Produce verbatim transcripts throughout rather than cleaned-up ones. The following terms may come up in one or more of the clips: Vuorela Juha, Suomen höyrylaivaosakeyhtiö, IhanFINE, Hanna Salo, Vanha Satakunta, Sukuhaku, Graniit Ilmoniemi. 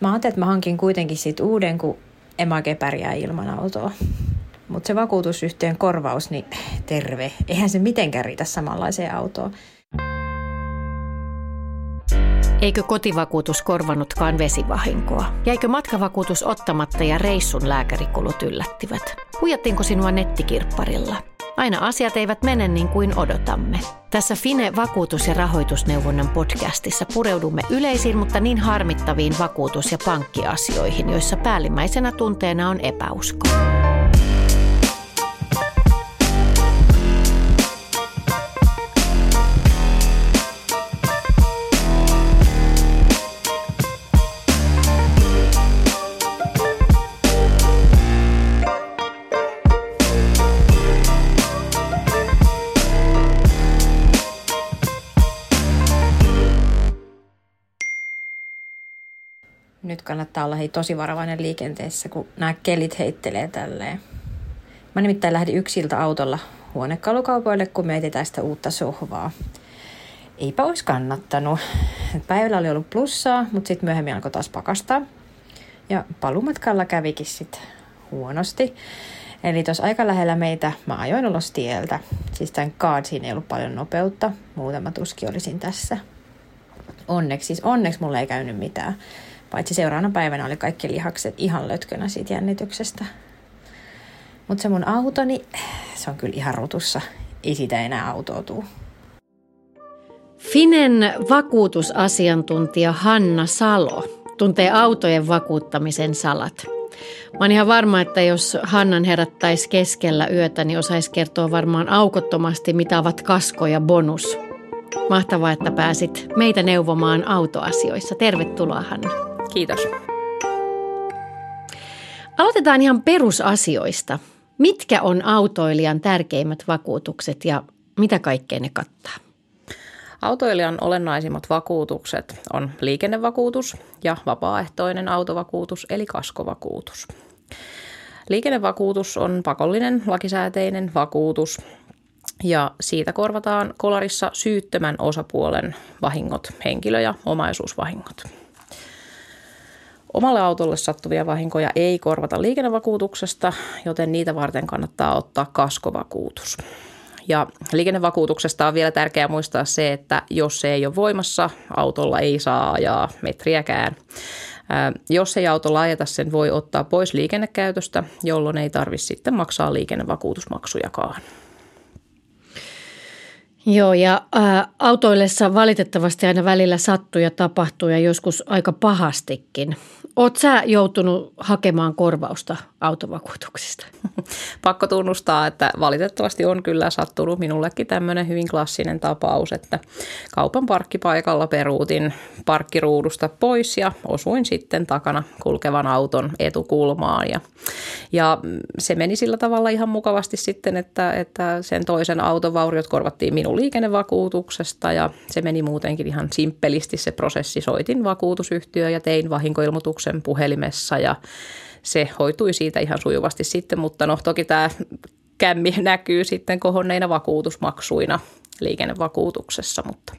Mä ajattelin, että mä hankin kuitenkin siitä uuden, kun en mä oikein pärjää ilman autoa. Mutta se vakuutusyhtiön korvaus, niin terve. Eihän se mitenkään riitä samanlaiseen autoon. Eikö kotivakuutus korvannutkaan vesivahinkoa? Jäikö matkavakuutus ottamatta ja reissun lääkärikulut yllättivät? Huijattiinko sinua nettikirpparilla? Aina asiat eivät mene niin kuin odotamme. Tässä Fine vakuutus- ja rahoitusneuvonnan podcastissa pureudumme yleisiin, mutta niin harmittaviin vakuutus- ja pankkiasioihin, joissa päällimmäisenä tunteena on epäusko. Nyt kannattaa olla hei tosi varovainen liikenteessä, kun nämä kelit heittelee tälleen. Mä nimittäin lähdin yksiltä autolla huonekalukaupoille, kun me etsitään sitä uutta sohvaa. Eipä olisi kannattanut. Päivällä oli ollut plussaa, mutta sitten myöhemmin alkoi taas pakastaa. Ja palumatkalla kävikin sitten huonosti. Eli tuossa aika lähellä meitä mä ajoin ulos tieltä. Siis tämän kaadsiin ei ollut paljon nopeutta. Muutama tuski olisin tässä. Onneksi, siis onneksi mulle ei käynyt mitään. Paitsi seuraavana päivänä oli kaikki lihakset ihan lötkönä siitä jännityksestä. Mutta se mun autoni, se on kyllä ihan rutussa. Ei sitä enää autoa tuu. Finen vakuutusasiantuntija Hanna Salo tuntee autojen vakuuttamisen salat. Mä oon ihan varma, että jos Hannan herättäisi keskellä yötä, niin osaisi kertoa varmaan aukottomasti, mitä ovat kasko ja bonus. Mahtavaa, että pääsit meitä neuvomaan autoasioissa. Tervetuloa, Hanna. Kiitos. Aloitetaan ihan perusasioista. Mitkä on autoilijan tärkeimmät vakuutukset ja mitä kaikkea ne kattaa? Autoilijan olennaisimmat vakuutukset on liikennevakuutus ja vapaaehtoinen autovakuutus eli kaskovakuutus. Liikennevakuutus on pakollinen lakisääteinen vakuutus. Ja siitä korvataan kolarissa syyttömän osapuolen vahingot, henkilö- ja omaisuusvahingot. Omalle autolle sattuvia vahinkoja ei korvata liikennevakuutuksesta, joten niitä varten kannattaa ottaa kaskovakuutus. Ja liikennevakuutuksesta on vielä tärkeää muistaa se, että jos se ei ole voimassa, autolla ei saa ajaa metriäkään. Jos ei autolla ajeta, sen voi ottaa pois liikennekäytöstä, jolloin ei tarvitse sitten maksaa liikennevakuutusmaksujakaan. Joo, ja ä, autoillessa valitettavasti aina välillä sattuu ja tapahtuu ja joskus aika pahastikin. Oot sä joutunut hakemaan korvausta autovakuutuksista? Pakko tunnustaa, että valitettavasti on kyllä sattunut minullekin tämmöinen hyvin klassinen tapaus, että kaupan parkkipaikalla peruutin parkkiruudusta pois ja osuin sitten takana kulkevan auton etukulmaan. Ja, ja se meni sillä tavalla ihan mukavasti sitten, että, että sen toisen auton vauriot korvattiin minun liikennevakuutuksesta ja se meni muutenkin ihan simppelisti se prosessi. Soitin vakuutusyhtiöön ja tein vahinkoilmoituksen puhelimessa ja se hoitui siitä ihan sujuvasti sitten, mutta no toki tämä kämmi näkyy sitten kohonneina vakuutusmaksuina liikennevakuutuksessa, mutta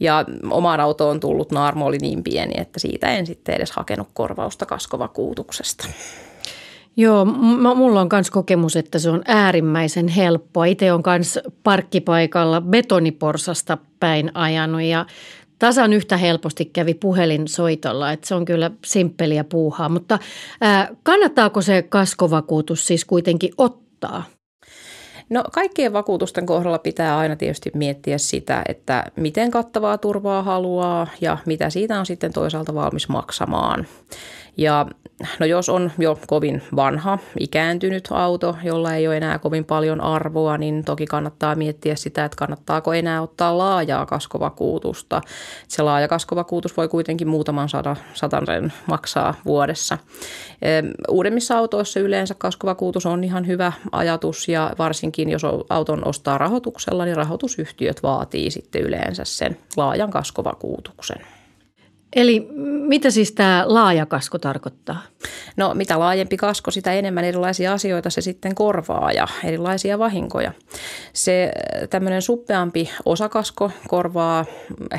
ja omaan autoon tullut naarmu oli niin pieni, että siitä en sitten edes hakenut korvausta kaskovakuutuksesta. Joo, m- mulla on myös kokemus, että se on äärimmäisen helppoa. Itse olen myös parkkipaikalla betoniporsasta päin ajanut ja tasan yhtä helposti kävi puhelinsoitolla, että se on kyllä simppeliä puuhaa, mutta ää, kannattaako se kaskovakuutus siis kuitenkin ottaa? No kaikkien vakuutusten kohdalla pitää aina tietysti miettiä sitä, että miten kattavaa turvaa haluaa ja mitä siitä on sitten toisaalta valmis maksamaan. Ja no jos on jo kovin vanha, ikääntynyt auto, jolla ei ole enää kovin paljon arvoa, niin toki kannattaa miettiä sitä, että kannattaako enää ottaa laajaa kaskovakuutusta. Se laaja kaskovakuutus voi kuitenkin muutaman sata, satanen maksaa vuodessa. Uudemmissa autoissa yleensä kaskovakuutus on ihan hyvä ajatus ja varsinkin jos auton ostaa rahoituksella, niin rahoitusyhtiöt vaatii sitten yleensä sen laajan kaskovakuutuksen. Eli mitä siis tämä laaja kasko tarkoittaa? No mitä laajempi kasko, sitä enemmän erilaisia asioita se sitten korvaa ja erilaisia vahinkoja. Se tämmöinen suppeampi osakasko korvaa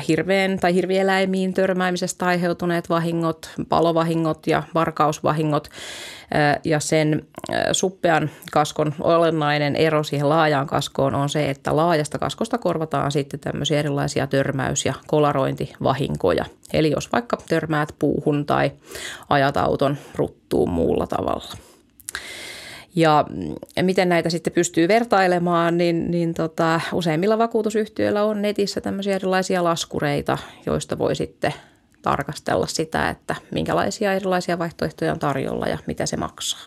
hirveen tai hirvieläimiin törmäämisestä aiheutuneet vahingot, palovahingot ja varkausvahingot. Ja sen suppean kaskon olennainen ero siihen laajaan kaskoon on se, että laajasta kaskosta korvataan sitten tämmöisiä erilaisia törmäys- ja kolarointivahinkoja. Eli jos vaikka törmäät puuhun tai ajat auton ruttuun muulla tavalla. Ja miten näitä sitten pystyy vertailemaan, niin, niin tota, useimmilla vakuutusyhtiöillä on netissä tämmöisiä erilaisia laskureita, joista voi sitten tarkastella sitä, että minkälaisia erilaisia vaihtoehtoja on tarjolla ja mitä se maksaa.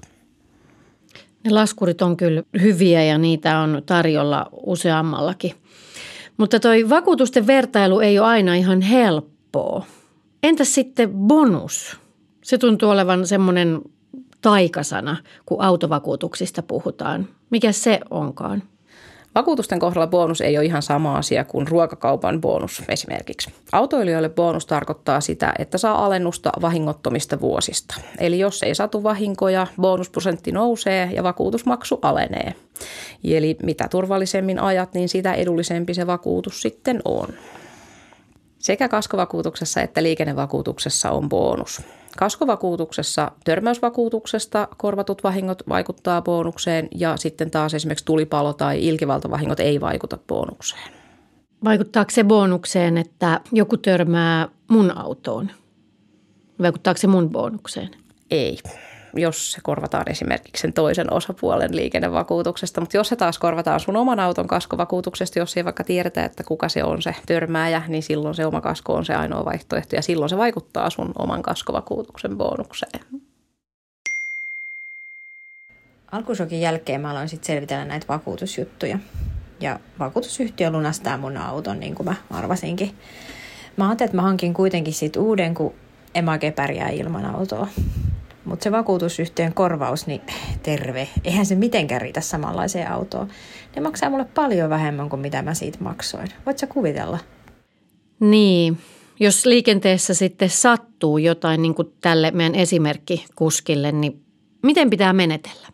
Ne laskurit on kyllä hyviä ja niitä on tarjolla useammallakin. Mutta toi vakuutusten vertailu ei ole aina ihan helppoa. Entäs sitten bonus? Se tuntuu olevan semmoinen taikasana, kun autovakuutuksista puhutaan. Mikä se onkaan? Vakuutusten kohdalla bonus ei ole ihan sama asia kuin ruokakaupan bonus esimerkiksi. Autoilijoille bonus tarkoittaa sitä, että saa alennusta vahingottomista vuosista. Eli jos ei satu vahinkoja, bonusprosentti nousee ja vakuutusmaksu alenee. Eli mitä turvallisemmin ajat, niin sitä edullisempi se vakuutus sitten on. Sekä kaskovakuutuksessa että liikennevakuutuksessa on bonus. Kaskovakuutuksessa törmäysvakuutuksesta korvatut vahingot vaikuttaa bonukseen ja sitten taas esimerkiksi tulipalo- tai ilkivaltavahingot ei vaikuta bonukseen. Vaikuttaako se bonukseen, että joku törmää mun autoon? Vaikuttaako se mun bonukseen? Ei, jos se korvataan esimerkiksi sen toisen osapuolen liikennevakuutuksesta, mutta jos se taas korvataan sun oman auton kaskovakuutuksesta, jos ei vaikka tiedetä, että kuka se on se törmääjä, niin silloin se oma kasko on se ainoa vaihtoehto ja silloin se vaikuttaa sun oman kaskovakuutuksen bonukseen. Alkusokin jälkeen mä aloin sitten selvitellä näitä vakuutusjuttuja ja vakuutusyhtiö lunastaa mun auton, niin kuin mä arvasinkin. Mä ajattelin, että mä hankin kuitenkin siitä uuden, kun en mä oikein pärjää ilman autoa. Mutta se vakuutusyhtiön korvaus, niin terve, eihän se mitenkään riitä samanlaiseen autoon. Ne maksaa mulle paljon vähemmän kuin mitä mä siitä maksoin. Voit sä kuvitella? Niin, jos liikenteessä sitten sattuu jotain niin kuin tälle meidän esimerkkikuskille, niin miten pitää menetellä?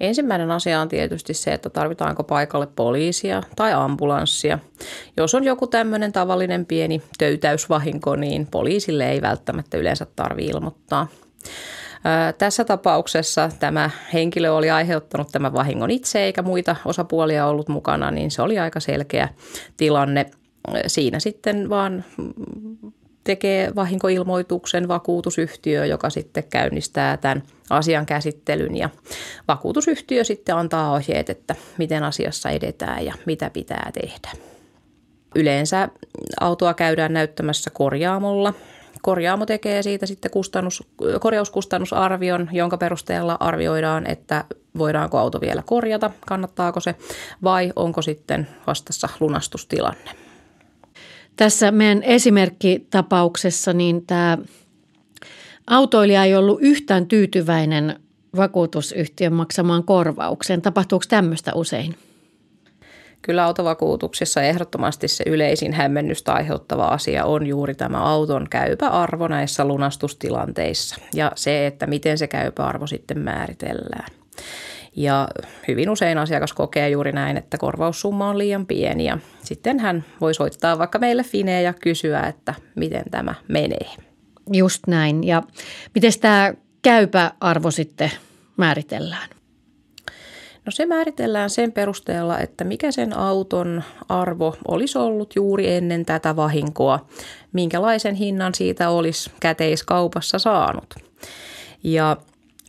Ensimmäinen asia on tietysti se, että tarvitaanko paikalle poliisia tai ambulanssia. Jos on joku tämmöinen tavallinen pieni töytäysvahinko, niin poliisille ei välttämättä yleensä tarvitse ilmoittaa. Tässä tapauksessa tämä henkilö oli aiheuttanut tämän vahingon itse eikä muita osapuolia ollut mukana, niin se oli aika selkeä tilanne. Siinä sitten vaan tekee vahinkoilmoituksen vakuutusyhtiö, joka sitten käynnistää tämän asian käsittelyn ja vakuutusyhtiö sitten antaa ohjeet, että miten asiassa edetään ja mitä pitää tehdä. Yleensä autoa käydään näyttämässä korjaamolla. Korjaamo tekee siitä sitten kustannus, korjauskustannusarvion, jonka perusteella arvioidaan, että voidaanko auto vielä korjata, kannattaako se vai onko sitten vastassa lunastustilanne. Tässä meidän esimerkkitapauksessa niin tämä autoilija ei ollut yhtään tyytyväinen vakuutusyhtiön maksamaan korvaukseen. Tapahtuuko tämmöistä usein? Kyllä autovakuutuksessa ehdottomasti se yleisin hämmennystä aiheuttava asia on juuri tämä auton käypä arvo näissä lunastustilanteissa ja se, että miten se käypä arvo sitten määritellään. Ja hyvin usein asiakas kokee juuri näin, että korvaussumma on liian pieni ja sitten hän voi soittaa vaikka meille Fineen ja kysyä, että miten tämä menee. Just näin. Ja miten tämä käypä arvo sitten määritellään? No se määritellään sen perusteella, että mikä sen auton arvo olisi ollut juuri ennen tätä vahinkoa, minkälaisen hinnan siitä olisi käteiskaupassa saanut. Ja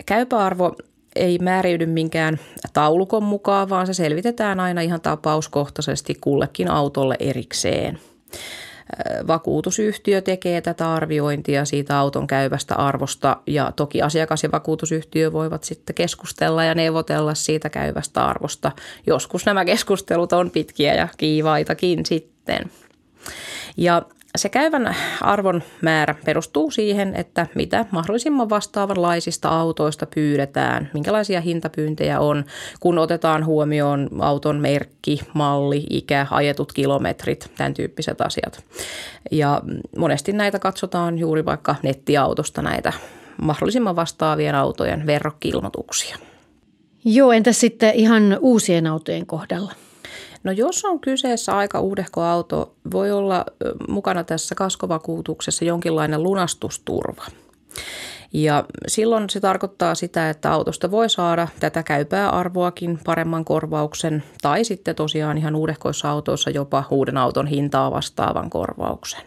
käypäarvo ei määriydy minkään taulukon mukaan, vaan se selvitetään aina ihan tapauskohtaisesti kullekin autolle erikseen. Vakuutusyhtiö tekee tätä arviointia siitä auton käyvästä arvosta ja toki asiakas ja vakuutusyhtiö voivat sitten keskustella ja neuvotella siitä käyvästä arvosta. Joskus nämä keskustelut on pitkiä ja kiivaitakin sitten. Ja se käyvän arvon määrä perustuu siihen, että mitä mahdollisimman vastaavanlaisista autoista pyydetään, minkälaisia hintapyyntejä on, kun otetaan huomioon auton merkki, malli, ikä, ajetut kilometrit, tämän tyyppiset asiat. Ja monesti näitä katsotaan juuri vaikka nettiautosta näitä mahdollisimman vastaavien autojen verrokki-ilmoituksia. Joo, entäs sitten ihan uusien autojen kohdalla? No jos on kyseessä aika uudehko auto, voi olla mukana tässä kaskovakuutuksessa jonkinlainen lunastusturva. Ja silloin se tarkoittaa sitä, että autosta voi saada tätä käypää arvoakin paremman korvauksen tai sitten tosiaan ihan uudehkoissa autoissa jopa uuden auton hintaa vastaavan korvauksen.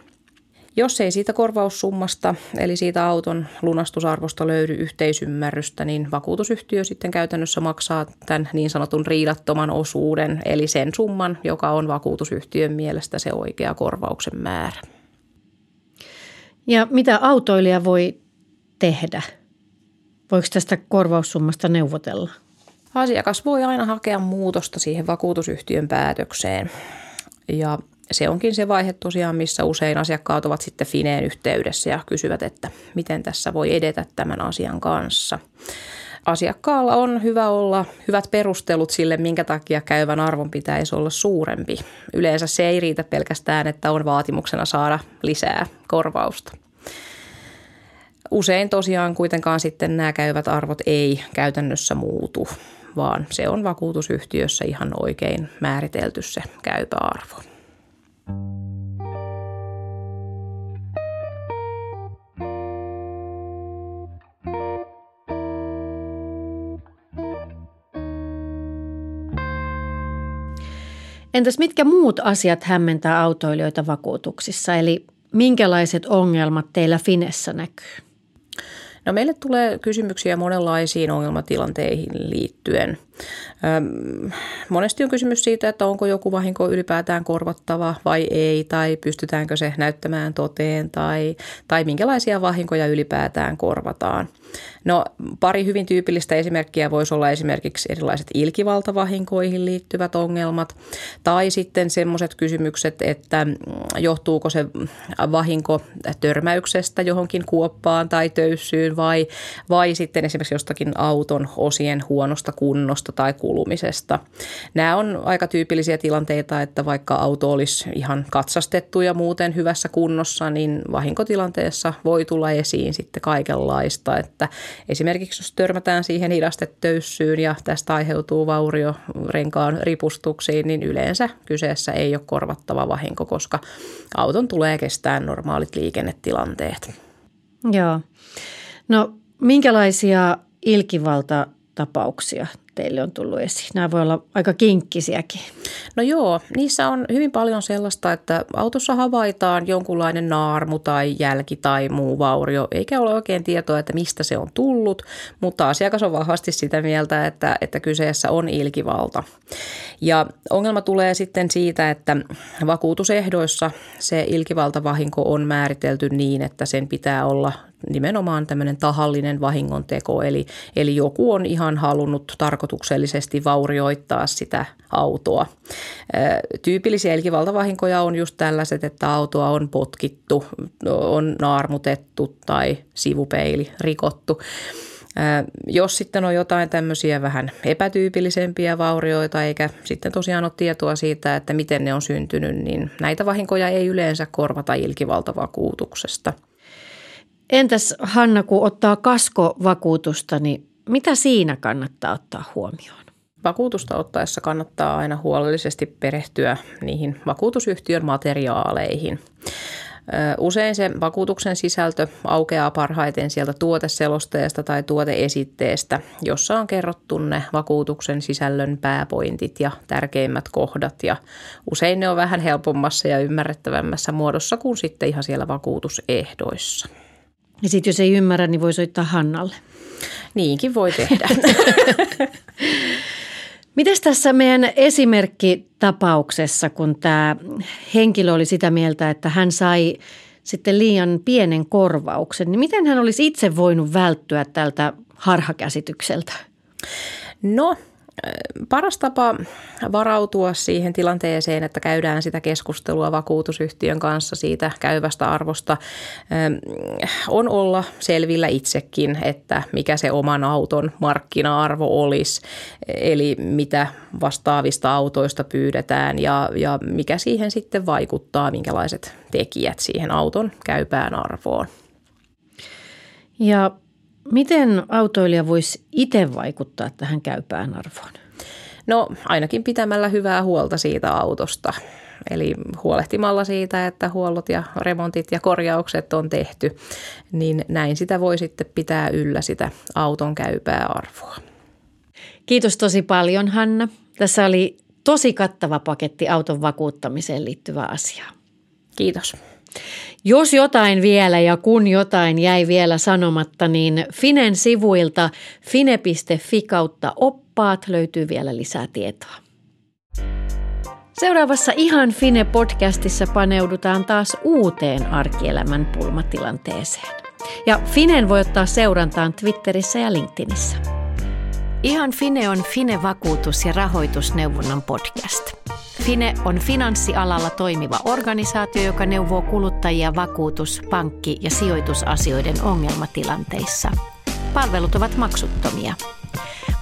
Jos ei siitä korvaussummasta eli siitä auton lunastusarvosta löydy yhteisymmärrystä, niin vakuutusyhtiö sitten käytännössä maksaa tämän niin sanotun riidattoman osuuden eli sen summan, joka on vakuutusyhtiön mielestä se oikea korvauksen määrä. Ja mitä autoilija voi tehdä? Voiko tästä korvaussummasta neuvotella? Asiakas voi aina hakea muutosta siihen vakuutusyhtiön päätökseen ja se onkin se vaihe tosiaan, missä usein asiakkaat ovat sitten Fineen yhteydessä ja kysyvät, että miten tässä voi edetä tämän asian kanssa. Asiakkaalla on hyvä olla hyvät perustelut sille, minkä takia käyvän arvon pitäisi olla suurempi. Yleensä se ei riitä pelkästään, että on vaatimuksena saada lisää korvausta. Usein tosiaan kuitenkaan sitten nämä käyvät arvot ei käytännössä muutu, vaan se on vakuutusyhtiössä ihan oikein määritelty se käypä arvo. Entäs mitkä muut asiat hämmentää autoilijoita vakuutuksissa, eli minkälaiset ongelmat teillä Finessä näkyy? No meille tulee kysymyksiä monenlaisiin ongelmatilanteihin liittyen. Öm, monesti on kysymys siitä, että onko joku vahinko ylipäätään korvattava vai ei, tai pystytäänkö se näyttämään toteen, tai, tai minkälaisia vahinkoja ylipäätään korvataan. No pari hyvin tyypillistä esimerkkiä voisi olla esimerkiksi erilaiset ilkivaltavahinkoihin liittyvät ongelmat, tai sitten semmoiset kysymykset, että johtuuko se vahinko törmäyksestä johonkin kuoppaan tai töyssyyn, Vai, vai sitten esimerkiksi jostakin auton osien huonosta kunnosta tai kulumisesta. Nämä on aika tyypillisiä tilanteita, että vaikka auto olisi ihan katsastettu ja muuten hyvässä kunnossa, niin vahinkotilanteessa voi tulla esiin sitten kaikenlaista. Että esimerkiksi jos törmätään siihen hidastetöyssyyn ja tästä aiheutuu vaurio renkaan ripustuksiin, niin yleensä kyseessä ei ole korvattava vahinko, koska auton tulee kestää normaalit liikennetilanteet. Joo. No minkälaisia ilkivaltatapauksia teille on tullut esiin? Nämä voi olla aika kinkkisiäkin. No joo, niissä on hyvin paljon sellaista, että autossa havaitaan jonkunlainen naarmu tai jälki tai muu vaurio. Eikä ole oikein tietoa, että mistä se on tullut, mutta asiakas on vahvasti sitä mieltä, että, että kyseessä on ilkivalta. Ja ongelma tulee sitten siitä, että vakuutusehdoissa se ilkivaltavahinko on määritelty niin, että sen pitää olla nimenomaan tämmöinen tahallinen vahingonteko, eli, eli joku on ihan halunnut tarkoituksellisesti vaurioittaa sitä autoa. Tyypillisiä ilkivaltavahinkoja on just tällaiset, että autoa on potkittu, on naarmutettu tai sivupeili rikottu. Jos sitten on jotain tämmöisiä vähän epätyypillisempiä vaurioita eikä sitten tosiaan ole tietoa siitä, että miten ne on syntynyt, niin näitä vahinkoja ei yleensä korvata ilkivaltavakuutuksesta. Entäs Hanna, kun ottaa kaskovakuutusta, niin mitä siinä kannattaa ottaa huomioon? Vakuutusta ottaessa kannattaa aina huolellisesti perehtyä niihin vakuutusyhtiön materiaaleihin. Usein se vakuutuksen sisältö aukeaa parhaiten sieltä tuoteselosteesta tai tuoteesitteestä, jossa on kerrottu ne vakuutuksen sisällön pääpointit ja tärkeimmät kohdat. Ja usein ne on vähän helpommassa ja ymmärrettävämmässä muodossa kuin sitten ihan siellä vakuutusehdoissa. Ja sitten jos ei ymmärrä, niin voi soittaa Hannalle. Niinkin voi tehdä. Mites tässä meidän esimerkkitapauksessa, kun tämä henkilö oli sitä mieltä, että hän sai sitten liian pienen korvauksen, niin miten hän olisi itse voinut välttyä tältä harhakäsitykseltä? No... Paras tapa varautua siihen tilanteeseen, että käydään sitä keskustelua vakuutusyhtiön kanssa siitä käyvästä arvosta, on olla selvillä itsekin, että mikä se oman auton markkina-arvo olisi, eli mitä vastaavista autoista pyydetään ja, ja mikä siihen sitten vaikuttaa, minkälaiset tekijät siihen auton käypään arvoon. Ja Miten autoilija voisi itse vaikuttaa tähän käypään arvoon? No ainakin pitämällä hyvää huolta siitä autosta. Eli huolehtimalla siitä, että huollot ja remontit ja korjaukset on tehty, niin näin sitä voi sitten pitää yllä sitä auton käypää arvoa. Kiitos tosi paljon, Hanna. Tässä oli tosi kattava paketti auton vakuuttamiseen liittyvää asiaa. Kiitos. Jos jotain vielä ja kun jotain jäi vielä sanomatta, niin Finen sivuilta fine piste fi kautta oppaat löytyy vielä lisää tietoa. Seuraavassa Ihan Fine-podcastissa paneudutaan taas uuteen arkielämän pulmatilanteeseen. Ja Finen voi ottaa seurantaan Twitterissä ja LinkedInissä. Ihan Fine on Fine-vakuutus- ja rahoitusneuvonnan podcast. Fine on finanssialalla toimiva organisaatio, joka neuvoo kuluttajia vakuutus-, pankki- ja sijoitusasioiden ongelmatilanteissa. Palvelut ovat maksuttomia.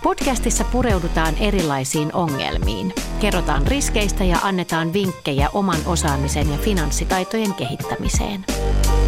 Podcastissa pureudutaan erilaisiin ongelmiin. Kerrotaan riskeistä ja annetaan vinkkejä oman osaamisen ja finanssitaitojen kehittämiseen.